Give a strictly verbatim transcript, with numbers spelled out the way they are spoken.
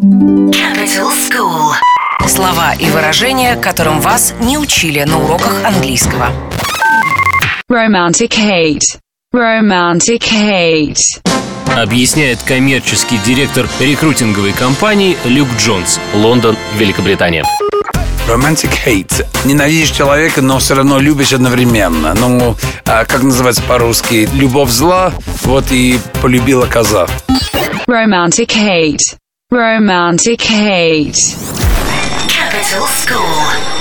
Capital School. Слова и выражения, которым вас не учили на уроках английского. Romantic hate. Romantic hate. Объясняет коммерческий директор рекрутинговой компании Люк Джонс, Лондон, Великобритания. Romantic hate. Ненавидишь человека, но все равно любишь одновременно. Ну, а как называется по-русски? Любовь зла, вот и полюбила коза. Romantic hate. Romantic hate. Capital School.